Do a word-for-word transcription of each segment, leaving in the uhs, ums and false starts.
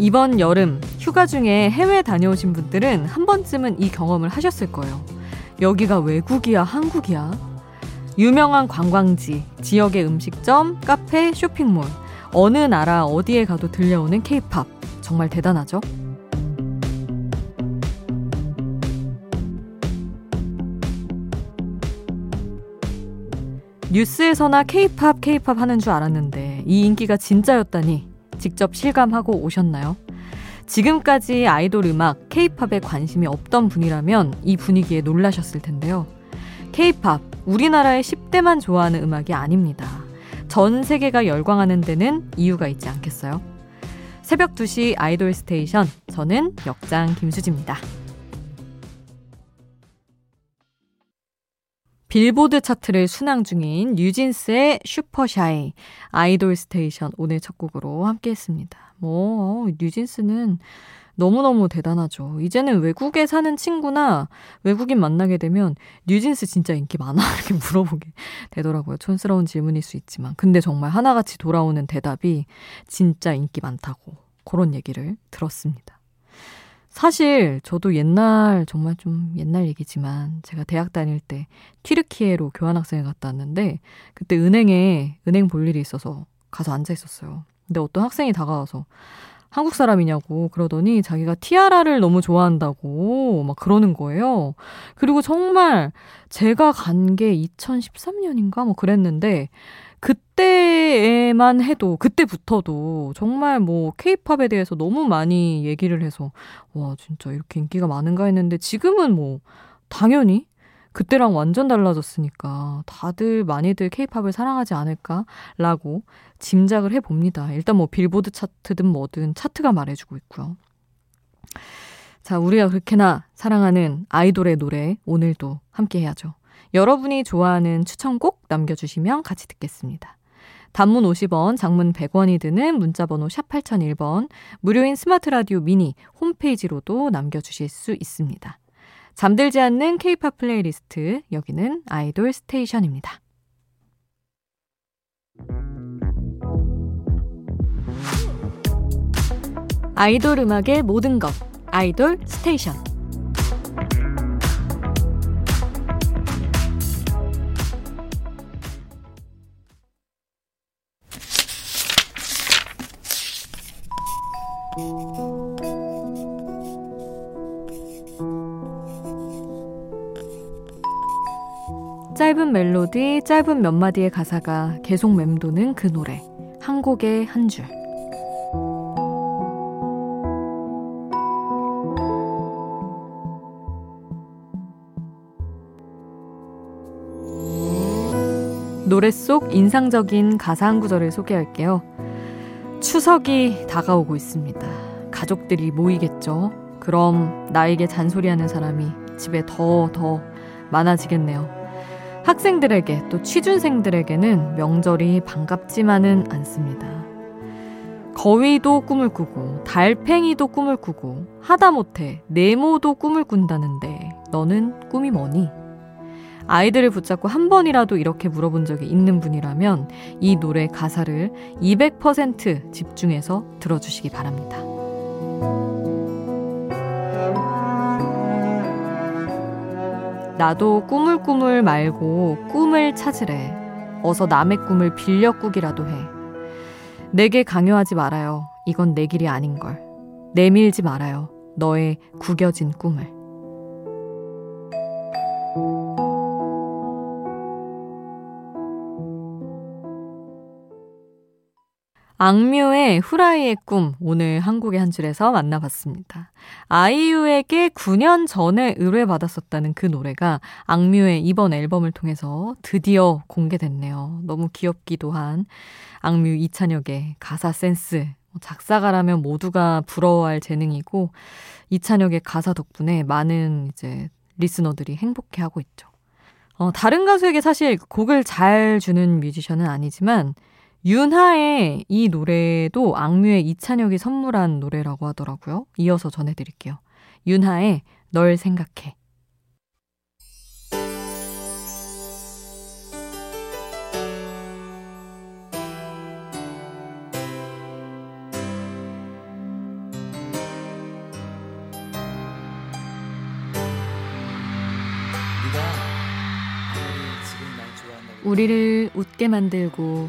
이번 여름 휴가 중에 해외 다녀오신 분들은 한 번쯤은 이 경험을 하셨을 거예요. 여기가 외국이야, 한국이야? 유명한 관광지, 지역의 음식점, 카페, 쇼핑몰, 어느 나라 어디에 가도 들려오는 K-팝, 정말 대단하죠? 뉴스에서나 K-팝, K-팝 하는 줄 알았는데 이 인기가 진짜였다니 직접 실감하고 오셨나요? 지금까지 아이돌 음악, K-팝에 관심이 없던 분이라면 이 분위기에 놀라셨을 텐데요. K-팝, 우리나라의 십 대만 좋아하는 음악이 아닙니다. 전 세계가 열광하는 데는 이유가 있지 않겠어요? 새벽 두 시 아이돌 스테이션, 저는 역장 김수지입니다. 빌보드 차트를 순항 중인 뉴진스의 슈퍼샤이, 아이돌 스테이션 오늘 첫 곡으로 함께했습니다. 뭐 뉴진스는 너무너무 대단하죠. 이제는 외국에 사는 친구나 외국인 만나게 되면 뉴진스 진짜 인기 많아? 이렇게 물어보게 되더라고요. 촌스러운 질문일 수 있지만. 근데 정말 하나같이 돌아오는 대답이 진짜 인기 많다고 그런 얘기를 들었습니다. 사실 저도 옛날, 정말 좀 옛날 얘기지만 제가 대학 다닐 때 튀르키예로 교환학생을 갔다 왔는데 그때 은행에 은행 볼 일이 있어서 가서 앉아 있었어요. 근데 어떤 학생이 다가와서 한국 사람이냐고 그러더니 자기가 티아라를 너무 좋아한다고 막 그러는 거예요. 그리고 정말 제가 간 게 이천십삼 년인가 뭐 그랬는데 그때에만 해도, 그때부터도 정말 뭐 K-팝에 대해서 너무 많이 얘기를 해서 와 진짜 이렇게 인기가 많은가 했는데 지금은 뭐 당연히 그때랑 완전 달라졌으니까 다들 많이들 K-팝을 사랑하지 않을까라고 짐작을 해봅니다. 일단 뭐 빌보드 차트든 뭐든 차트가 말해주고 있고요. 자, 우리가 그렇게나 사랑하는 아이돌의 노래 오늘도 함께 해야죠. 여러분이 좋아하는 추천곡 남겨주시면 같이 듣겠습니다. 단문 오십 원, 장문 백 원이 드는 문자번호 샵 팔공공일 번, 무료인 스마트라디오 미니 홈페이지로도 남겨주실 수 있습니다. 잠들지 않는 K-팝 플레이리스트, 여기는 아이돌 스테이션입니다. 아이돌 음악의 모든 것, 아이돌 스테이션. 짧은 멜로디, 짧은 몇 마디의 가사가 계속 맴도는 그 노래, 한 곡의 한 줄. 노래 속 인상적인 가사 한 구절을 소개할게요. 추석이 다가오고 있습니다. 가족들이 모이겠죠. 그럼 나에게 잔소리하는 사람이 집에 더 더 많아지겠네요. 학생들에게 또 취준생들에게는 명절이 반갑지만은 않습니다. 거위도 꿈을 꾸고 달팽이도 꿈을 꾸고 하다못해 네모도 꿈을 꾼다는데 너는 꿈이 뭐니? 아이들을 붙잡고 한 번이라도 이렇게 물어본 적이 있는 분이라면 이 노래 가사를 이백 퍼센트 집중해서 들어주시기 바랍니다. 나도 꿈을 꿈을 말고 꿈을 찾으래. 어서 남의 꿈을 빌려 꾸기라도 해. 내게 강요하지 말아요. 이건 내 길이 아닌걸. 내밀지 말아요. 너의 구겨진 꿈을. 악뮤의 후라이의 꿈, 오늘 한국의 한 줄에서 만나봤습니다. 아이유에게 구 년 전에 의뢰받았었다는 그 노래가 악뮤의 이번 앨범을 통해서 드디어 공개됐네요. 너무 귀엽기도 한 악뮤 이찬혁의 가사 센스. 작사가라면 모두가 부러워할 재능이고 이찬혁의 가사 덕분에 많은 이제 리스너들이 행복해하고 있죠. 어, 다른 가수에게 사실 곡을 잘 주는 뮤지션은 아니지만 윤하의 이 노래도 악뮤의 이찬혁이 선물한 노래라고 하더라고요. 이어서 전해드릴게요. 윤하의 널 생각해. 우리를 웃게 만들고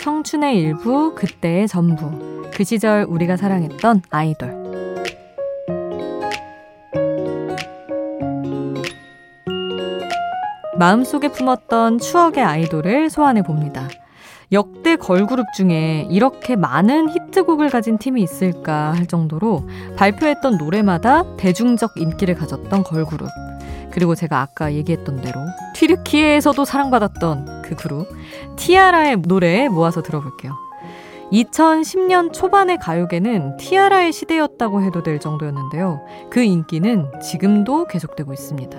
청춘의 일부, 그때의 전부. 그 시절 우리가 사랑했던 아이돌. 마음속에 품었던 추억의 아이돌을 소환해봅니다. 역대 걸그룹 중에 이렇게 많은 히트곡을 가진 팀이 있을까 할 정도로 발표했던 노래마다 대중적 인기를 가졌던 걸그룹. 그리고 제가 아까 얘기했던 대로 튀르키예에서도 사랑받았던 그 그룹 티아라의 노래 모아서 들어볼게요. 이천십 년 초반의 가요계는 티아라의 시대였다고 해도 될 정도였는데요. 그 인기는 지금도 계속되고 있습니다.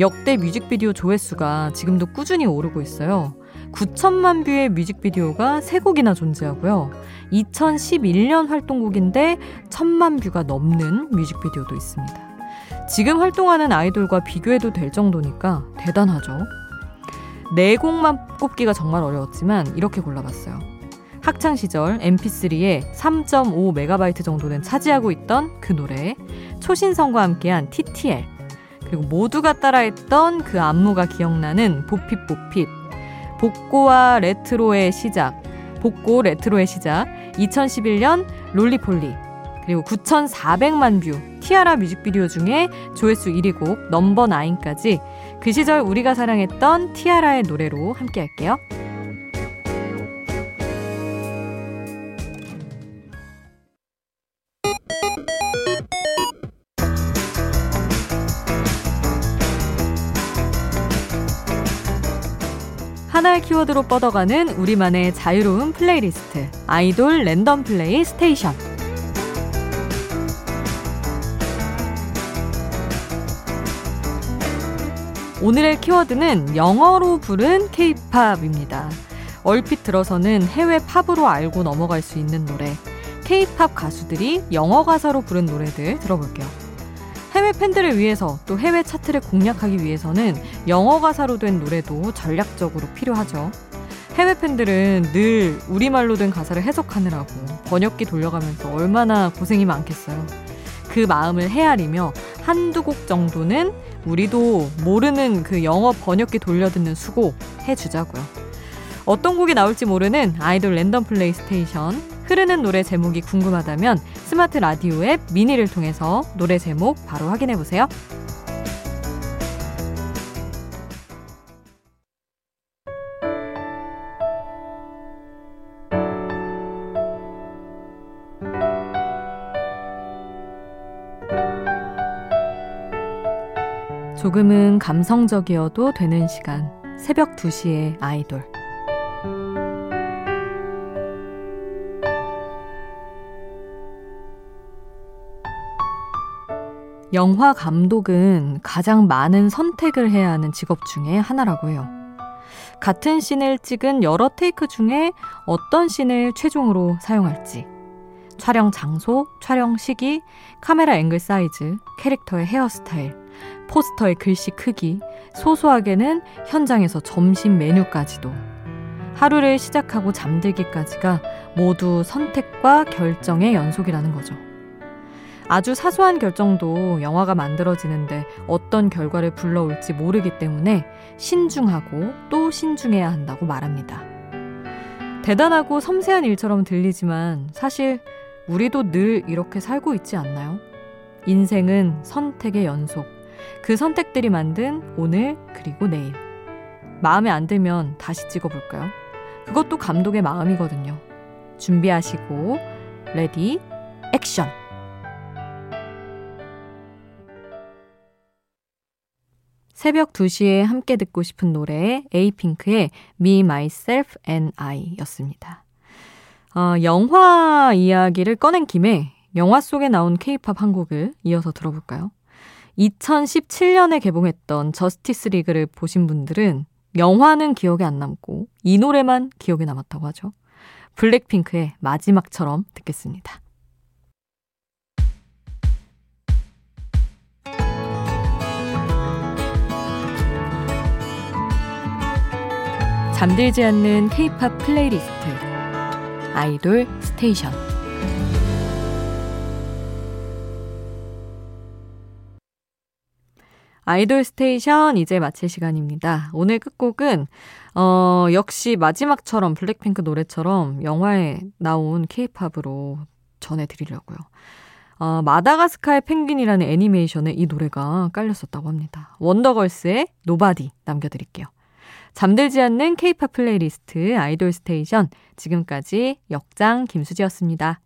역대 뮤직비디오 조회수가 지금도 꾸준히 오르고 있어요. 구천만 뷰의 뮤직비디오가 세 곡이나 존재하고요. 이천십일 년 활동곡인데 천만 뷰가 넘는 뮤직비디오도 있습니다. 지금 활동하는 아이돌과 비교해도 될 정도니까 대단하죠. 네 곡만 꼽기가 정말 어려웠지만 이렇게 골라봤어요. 학창시절 엠피쓰리에 삼 점 오 메가바이트 정도는 차지하고 있던 그 노래, 초신성과 함께한 티티엘, 그리고 모두가 따라했던 그 안무가 기억나는 보핍보핍, 복고와 레트로의 시작, 복고 레트로의 시작, 이천십일 년 롤리폴리, 그리고 구천사백만 뷰 티아라 뮤직비디오 중에 조회수 일 위 곡 넘버나인까지 그 시절 우리가 사랑했던 티아라의 노래로 함께할게요. 하나의 키워드로 뻗어가는 우리만의 자유로운 플레이리스트, 아이돌 랜덤 플레이 스테이션. 오늘의 키워드는 영어로 부른 K-팝입니다. 얼핏 들어서는 해외 팝으로 알고 넘어갈 수 있는 노래, K-팝 가수들이 영어 가사로 부른 노래들 들어볼게요. 해외 팬들을 위해서 또 해외 차트를 공략하기 위해서는 영어 가사로 된 노래도 전략적으로 필요하죠. 해외 팬들은 늘 우리말로 된 가사를 해석하느라고 번역기 돌려가면서 얼마나 고생이 많겠어요. 그 마음을 헤아리며 한두 곡 정도는 우리도 모르는 그 영어 번역기 돌려듣는 수고 해주자고요. 어떤 곡이 나올지 모르는 아이돌 랜덤 플레이 스테이션. 흐르는 노래 제목이 궁금하다면 스마트 라디오 앱 미니를 통해서 노래 제목 바로 확인해보세요. 조금은 감성적이어도 되는 시간, 새벽 두 시에 아이돌. 영화 감독은 가장 많은 선택을 해야 하는 직업 중에 하나라고 해요. 같은 씬을 찍은 여러 테이크 중에 어떤 씬을 최종으로 사용할지, 촬영 장소, 촬영 시기, 카메라 앵글 사이즈, 캐릭터의 헤어스타일, 포스터의 글씨 크기, 소소하게는 현장에서 점심 메뉴까지도, 하루를 시작하고 잠들기까지가 모두 선택과 결정의 연속이라는 거죠. 아주 사소한 결정도 영화가 만들어지는데 어떤 결과를 불러올지 모르기 때문에 신중하고 또 신중해야 한다고 말합니다. 대단하고 섬세한 일처럼 들리지만 사실 우리도 늘 이렇게 살고 있지 않나요? 인생은 선택의 연속, 그 선택들이 만든 오늘 그리고 내일. 마음에 안 들면 다시 찍어볼까요? 그것도 감독의 마음이거든요. 준비하시고 레디 액션. 새벽 두 시에 함께 듣고 싶은 노래, 에이핑크의 Me, Myself and I 였습니다. 어, 영화 이야기를 꺼낸 김에 영화 속에 나온 K-팝 한 곡을 이어서 들어볼까요? 이천십칠 년에 개봉했던 저스티스 리그를 보신 분들은 영화는 기억에 안 남고 이 노래만 기억에 남았다고 하죠. 블랙핑크의 마지막처럼 듣겠습니다. 잠들지 않는 K-팝 플레이리스트 아이돌 스테이션. 아이돌 스테이션 이제 마칠 시간입니다. 오늘 끝곡은 어, 역시 마지막처럼 블랙핑크 노래처럼 영화에 나온 K-팝으로 전해드리려고요. 어, 마다가스카의 펭귄이라는 애니메이션에 이 노래가 깔렸었다고 합니다. 원더걸스의 노바디 남겨드릴게요. 잠들지 않는 K-팝 플레이리스트 아이돌 스테이션, 지금까지 역장 김수지였습니다.